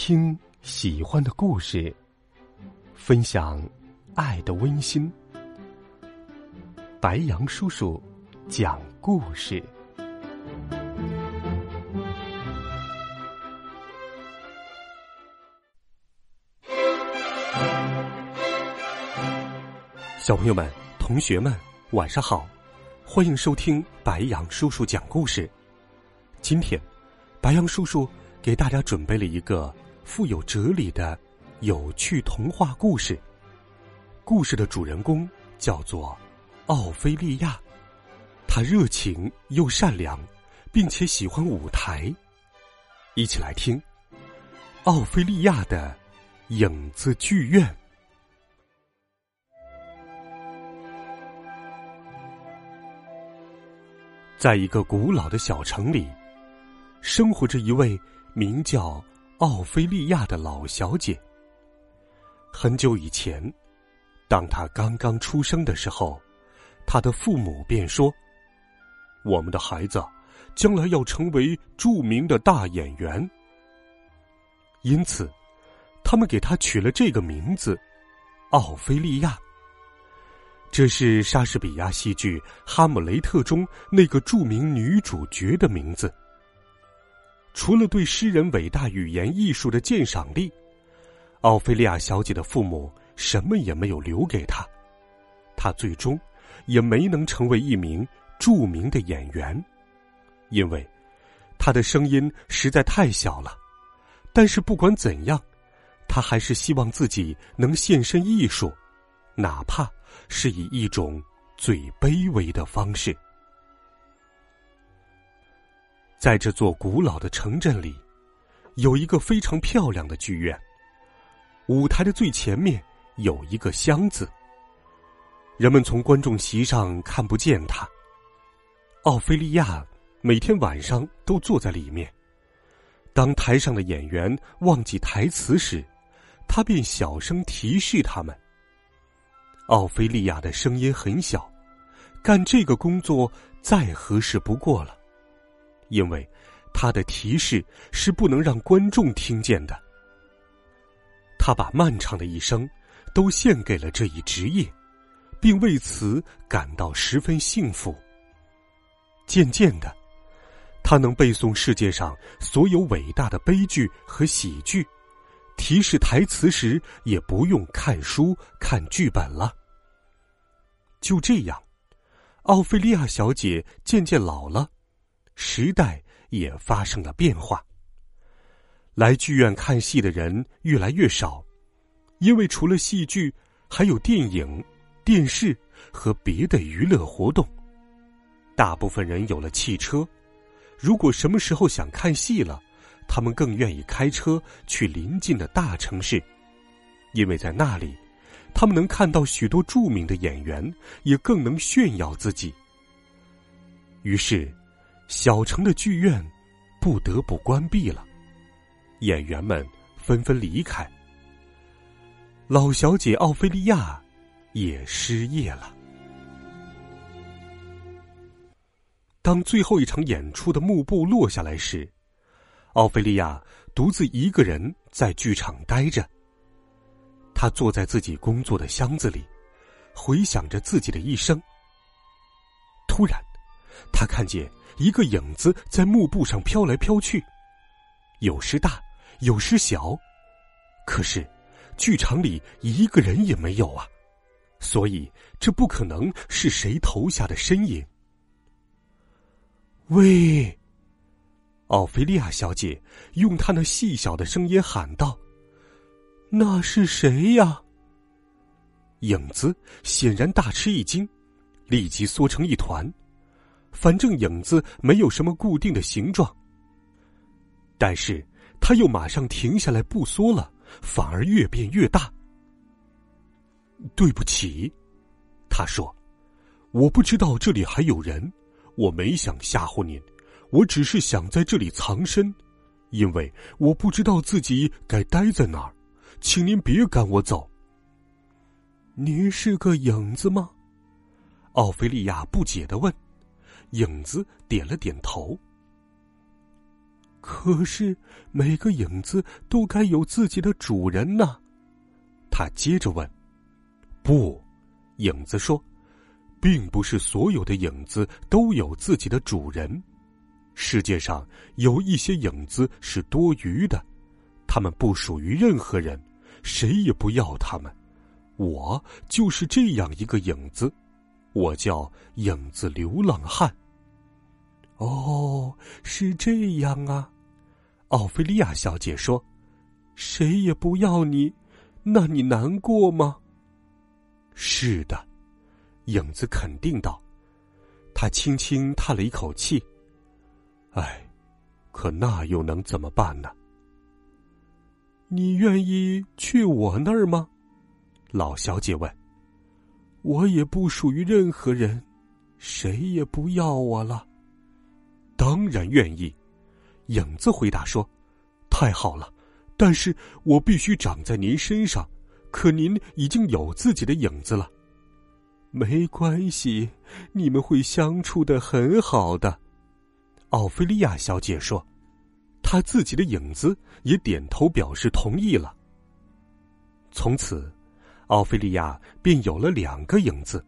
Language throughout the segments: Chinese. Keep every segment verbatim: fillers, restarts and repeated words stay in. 听喜欢的故事，分享爱的温馨。白杨叔叔讲故事。小朋友们，同学们，晚上好，欢迎收听白杨叔叔讲故事。今天白杨叔叔给大家准备了一个富有哲理的有趣童话故事，故事的主人公叫做奥菲利亚，她热情又善良，并且喜欢舞台。一起来听奥菲利亚的影子剧院。在一个古老的小城里，生活着一位名叫奥菲利亚的老小姐。很久以前，当她刚刚出生的时候，她的父母便说，我们的孩子将来要成为著名的大演员。因此他们给她取了这个名字，奥菲利亚。这是莎士比亚戏剧《哈姆雷特》中那个著名女主角的名字。除了对诗人伟大语言艺术的鉴赏力，奥菲利亚小姐的父母什么也没有留给她，她最终也没能成为一名著名的演员，因为她的声音实在太小了。但是不管怎样，她还是希望自己能献身艺术，哪怕是以一种最卑微的方式。在这座古老的城镇里，有一个非常漂亮的剧院，舞台的最前面有一个箱子，人们从观众席上看不见它。奥菲利亚每天晚上都坐在里面，当台上的演员忘记台词时，她便小声提示他们。奥菲利亚的声音很小，干这个工作再合适不过了，因为他的提示是不能让观众听见的。他把漫长的一生都献给了这一职业，并为此感到十分幸福。渐渐的，他能背诵世界上所有伟大的悲剧和喜剧，提示台词时也不用看书看剧本了。就这样，奥菲利亚小姐渐渐老了，时代也发生了变化。来剧院看戏的人越来越少，因为除了戏剧，还有电影、电视和别的娱乐活动。大部分人有了汽车，如果什么时候想看戏了，他们更愿意开车去邻近的大城市，因为在那里，他们能看到许多著名的演员，也更能炫耀自己。于是小城的剧院不得不关闭了，演员们纷纷离开，老小姐奥菲利亚也失业了。当最后一场演出的幕布落下来时，奥菲利亚独自一个人在剧场待着，她坐在自己工作的箱子里，回想着自己的一生。突然他看见一个影子在幕布上飘来飘去，有时大，有时小，可是剧场里一个人也没有啊，所以这不可能是谁投下的身影。喂，奥菲利亚小姐用她那细小的声音喊道，那是谁呀？影子显然大吃一惊，立即缩成一团。反正影子没有什么固定的形状，但是它又马上停下来不缩了，反而越变越大。对不起，他说，我不知道这里还有人，我没想吓唬您，我只是想在这里藏身，因为我不知道自己该待在哪儿，请您别赶我走。您是个影子吗？奥菲利亚不解地问。影子点了点头。可是每个影子都该有自己的主人呢。他接着问：不，影子说，并不是所有的影子都有自己的主人。世界上有一些影子是多余的，它们不属于任何人，谁也不要它们。我就是这样一个影子，我叫影子流浪汉。哦，是这样啊，奥菲利亚小姐说，谁也不要你，那你难过吗？是的，影子肯定道。他轻轻叹了一口气，唉，可那又能怎么办呢？你愿意去我那儿吗？老小姐问。我也不属于任何人，谁也不要我了。当然愿意，影子回答说，太好了，但是我必须长在您身上，可您已经有自己的影子了。没关系，你们会相处得很好的，奥菲利亚小姐说，她自己的影子也点头表示同意了。从此，奥菲利亚便有了两个影子，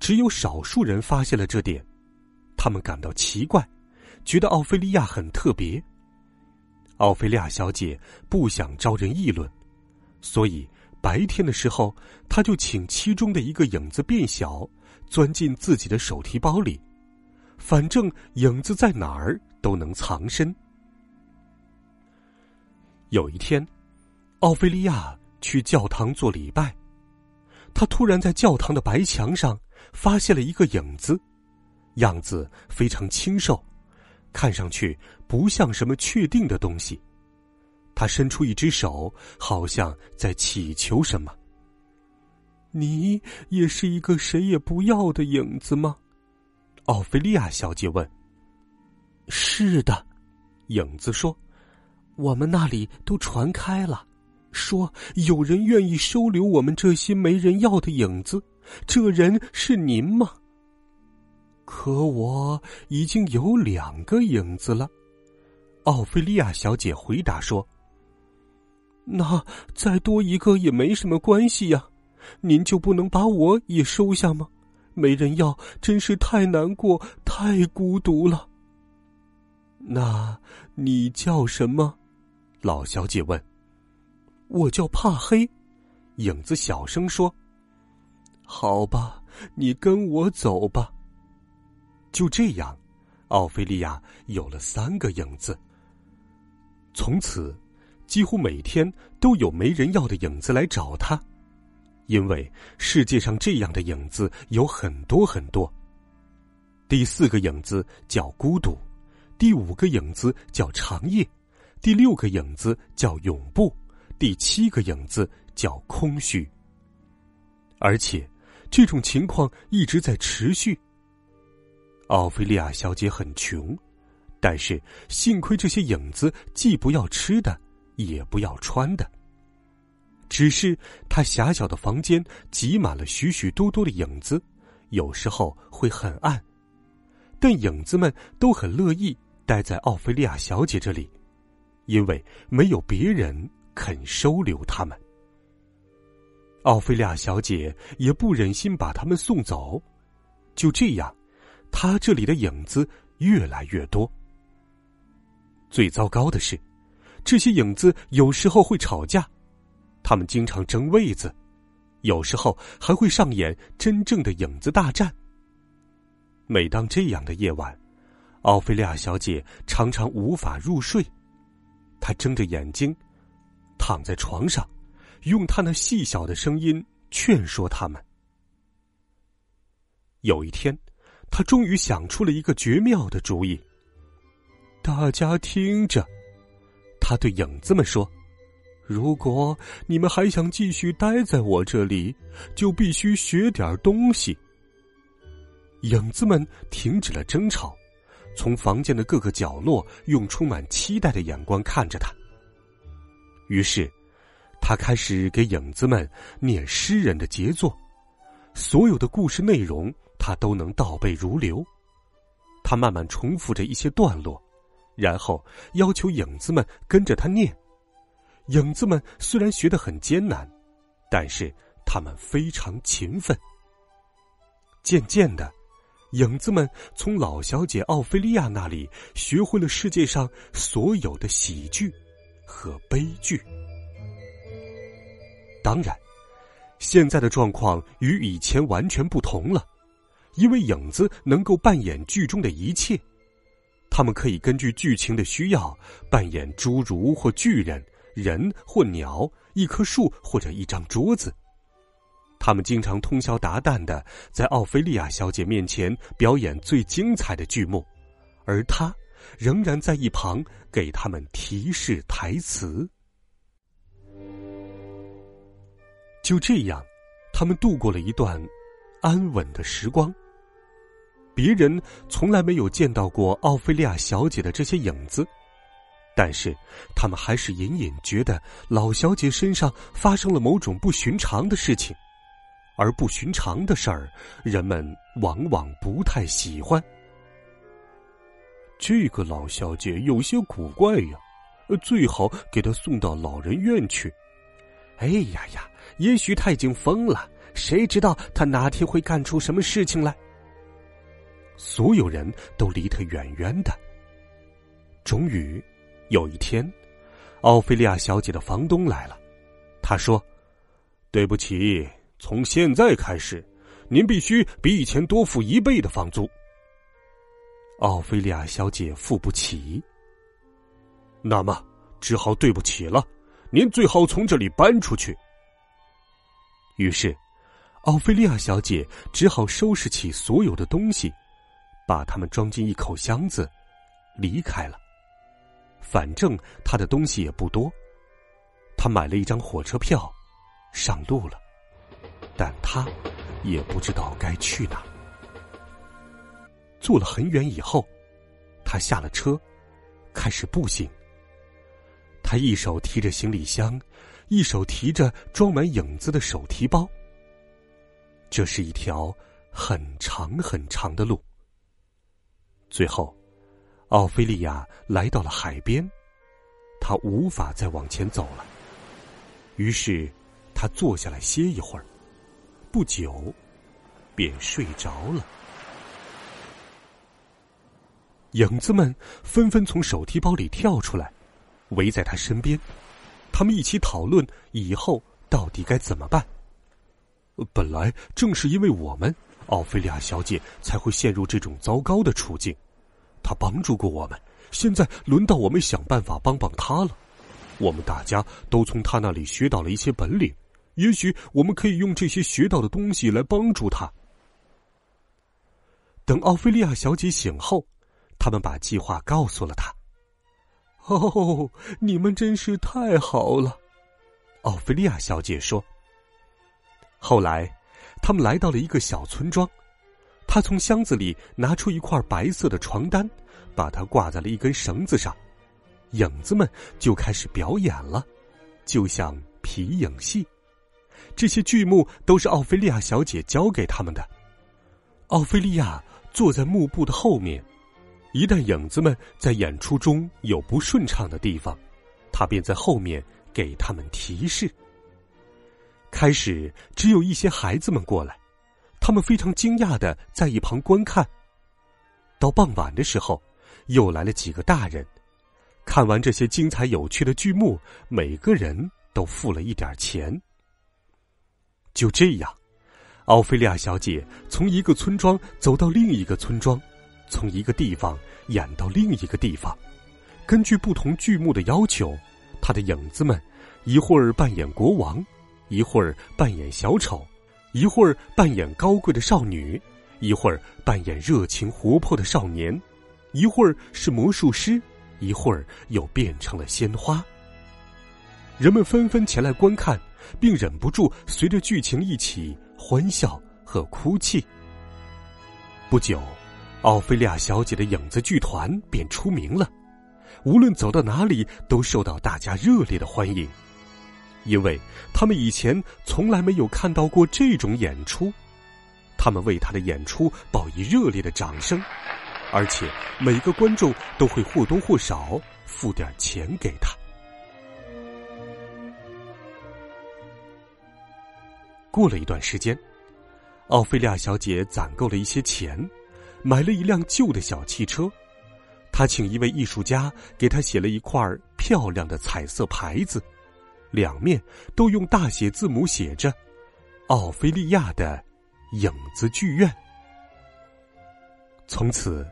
只有少数人发现了这点，他们感到奇怪，觉得奥菲利亚很特别。奥菲利亚小姐不想招人议论，所以白天的时候，她就请其中的一个影子变小，钻进自己的手提包里，反正影子在哪儿都能藏身。有一天，奥菲利亚去教堂做礼拜，她突然在教堂的白墙上发现了一个影子，样子非常清瘦，看上去不像什么确定的东西。他伸出一只手，好像在祈求什么。你也是一个谁也不要的影子吗？奥菲利亚小姐问。是的，影子说，我们那里都传开了，说有人愿意收留我们这些没人要的影子，这人是您吗？可我已经有两个影子了，奥菲利亚小姐回答说。那再多一个也没什么关系呀，您就不能把我也收下吗？没人要真是太难过，太孤独了。那你叫什么？老小姐问。我叫帕黑，影子小声说。好吧，你跟我走吧。就这样，奥菲利亚有了三个影子。从此，几乎每天都有没人要的影子来找她，因为世界上这样的影子有很多很多。第四个影子叫孤独，第五个影子叫长夜，第六个影子叫永不，第七个影子叫空虚。而且，这种情况一直在持续。奥菲利亚小姐很穷，但是幸亏这些影子既不要吃的，也不要穿的。只是她狭小的房间挤满了许许多多的影子，有时候会很暗，但影子们都很乐意待在奥菲利亚小姐这里，因为没有别人肯收留他们。奥菲利亚小姐也不忍心把他们送走，就这样，他这里的影子越来越多。最糟糕的是，这些影子有时候会吵架，他们经常争位子，有时候还会上演真正的影子大战。每当这样的夜晚，奥菲利亚小姐常常无法入睡，她睁着眼睛躺在床上，用她那细小的声音劝说他们。有一天，他终于想出了一个绝妙的主意。大家听着，他对影子们说，如果你们还想继续待在我这里，就必须学点东西。影子们停止了争吵，从房间的各个角落用充满期待的眼光看着他。于是，他开始给影子们念诗人的杰作，所有的故事内容他都能倒背如流。他慢慢重复着一些段落，然后要求影子们跟着他念。影子们虽然学得很艰难，但是他们非常勤奋。渐渐的，影子们从老小姐奥菲利亚那里学会了世界上所有的喜剧和悲剧。当然，现在的状况与以前完全不同了，因为影子能够扮演剧中的一切，他们可以根据剧情的需要扮演侏儒或巨人、人或鸟、一棵树或者一张桌子。他们经常通宵达旦地在奥菲利亚小姐面前表演最精彩的剧目，而她仍然在一旁给他们提示台词。就这样，他们度过了一段安稳的时光。别人从来没有见到过奥菲利亚小姐的这些影子，但是他们还是隐隐觉得老小姐身上发生了某种不寻常的事情，而不寻常的事儿，人们往往不太喜欢。这个老小姐有些古怪呀，最好给她送到老人院去。哎呀呀，也许她已经疯了，谁知道她哪天会干出什么事情来？所有人都离她远远的。终于，有一天，奥菲利亚小姐的房东来了，他说：“对不起。”从现在开始，您必须比以前多付一倍的房租。奥菲利亚小姐付不起，那么只好对不起了，您最好从这里搬出去。于是，奥菲利亚小姐只好收拾起所有的东西，把它们装进一口箱子，离开了。反正她的东西也不多，她买了一张火车票，上路了。但他也不知道该去哪儿。坐了很远以后，他下了车，开始步行。他一手提着行李箱，一手提着装满影子的手提包。这是一条很长很长的路。最后，奥菲利亚来到了海边，他无法再往前走了，于是他坐下来歇一会儿。不久便睡着了。影子们纷纷从手提包里跳出来，围在他身边，他们一起讨论以后到底该怎么办。本来正是因为我们，奥菲利亚小姐才会陷入这种糟糕的处境，她帮助过我们，现在轮到我们想办法帮帮她了。我们大家都从她那里学到了一些本领，也许我们可以用这些学到的东西来帮助他。等奥菲利亚小姐醒后，他们把计划告诉了他。哦，你们真是太好了，奥菲利亚小姐说。后来，他们来到了一个小村庄，她从箱子里拿出一块白色的床单，把它挂在了一根绳子上。影子们就开始表演了，就像皮影戏。这些剧目都是奥菲利亚小姐教给他们的。奥菲利亚坐在幕布的后面，一旦影子们在演出中有不顺畅的地方，她便在后面给他们提示。开始只有一些孩子们过来，他们非常惊讶地在一旁观看。到傍晚的时候，又来了几个大人。看完这些精彩有趣的剧目，每个人都付了一点钱。就这样，奥菲利亚小姐从一个村庄走到另一个村庄，从一个地方演到另一个地方。根据不同剧目的要求，她的影子们一会儿扮演国王，一会儿扮演小丑，一会儿扮演高贵的少女，一会儿扮演热情活泼的少年，一会儿是魔术师，一会儿又变成了鲜花。人们纷纷前来观看，并忍不住随着剧情一起欢笑和哭泣。不久，奥菲利亚小姐的影子剧团便出名了，无论走到哪里都受到大家热烈的欢迎，因为他们以前从来没有看到过这种演出。他们为她的演出报以热烈的掌声，而且每个观众都会或多或少付点钱给他。过了一段时间，奥菲利亚小姐攒够了一些钱，买了一辆旧的小汽车。她请一位艺术家给她写了一块漂亮的彩色牌子，两面都用大写字母写着奥菲利亚的影子剧院。从此，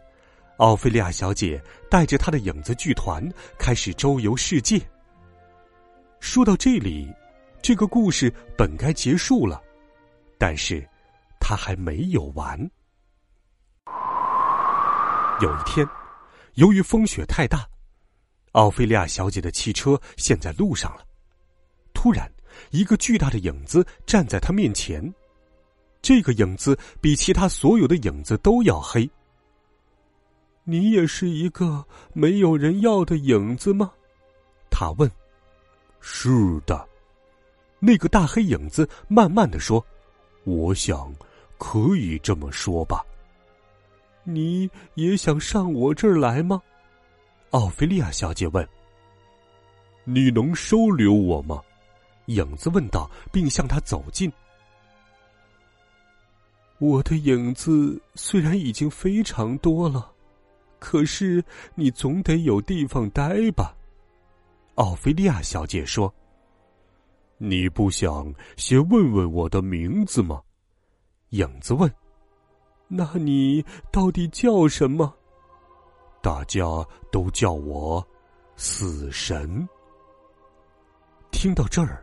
奥菲利亚小姐带着她的影子剧团开始周游世界。说到这里，这个故事本该结束了，但是它还没有完。有一天，由于风雪太大，奥菲利亚小姐的汽车陷在路上了。突然，一个巨大的影子站在她面前，这个影子比其他所有的影子都要黑。你也是一个没有人要的影子吗？他问。是的，那个大黑影子慢慢地说，我想可以这么说吧。你也想上我这儿来吗？奥菲利亚小姐问。你能收留我吗？影子问道，并向他走近。我的影子虽然已经非常多了，可是你总得有地方待吧，奥菲利亚小姐说。你不想先问问我的名字吗？影子问。那你到底叫什么？大家都叫我死神。听到这儿，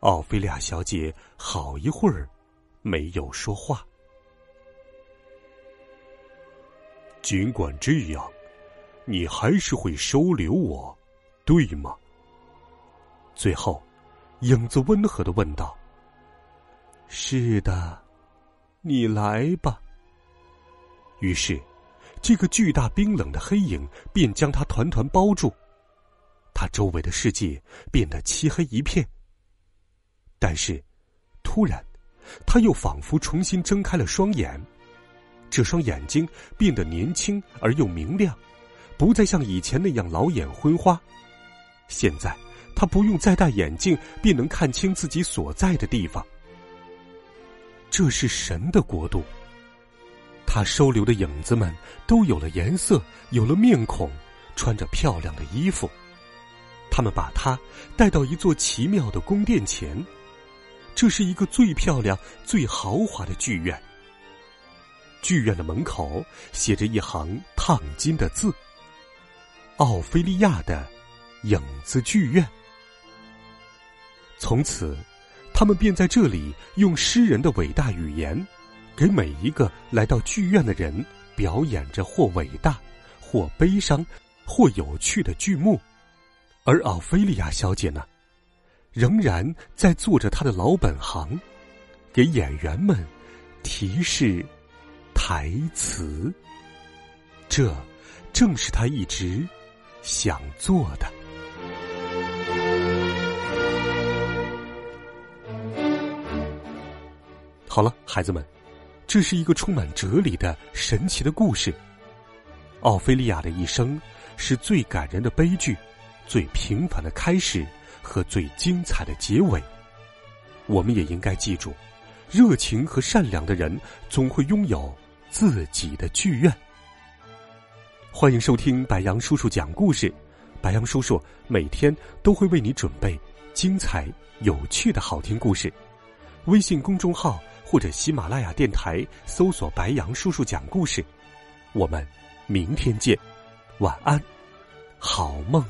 奥菲利亚小姐好一会儿没有说话。尽管这样，你还是会收留我，对吗？最后，影子温和地问道。是的，你来吧。于是，这个巨大冰冷的黑影便将他团团包住，他周围的世界变得漆黑一片。但是，突然他又仿佛重新睁开了双眼，这双眼睛变得年轻而又明亮，不再像以前那样老眼昏花。现在他不用再戴眼镜便能看清自己所在的地方。这是神的国度，他收留的影子们都有了颜色，有了面孔，穿着漂亮的衣服。他们把他带到一座奇妙的宫殿前，这是一个最漂亮最豪华的剧院。剧院的门口写着一行烫金的字，奥菲利亚的影子剧院。从此他们便在这里用诗人的伟大语言给每一个来到剧院的人表演着或伟大或悲伤或有趣的剧目。而奥菲利亚小姐呢，仍然在做着他的老本行，给演员们提示台词。这正是他一直想做的。好了，孩子们，这是一个充满哲理的神奇的故事。奥菲利亚的一生是最感人的悲剧，最平凡的开始和最精彩的结尾。我们也应该记住，热情和善良的人总会拥有自己的剧院。欢迎收听白羊叔叔讲故事，白羊叔叔每天都会为你准备精彩有趣的好听故事。微信公众号或者喜马拉雅电台搜索白羊叔叔讲故事。我们明天见，晚安，好梦。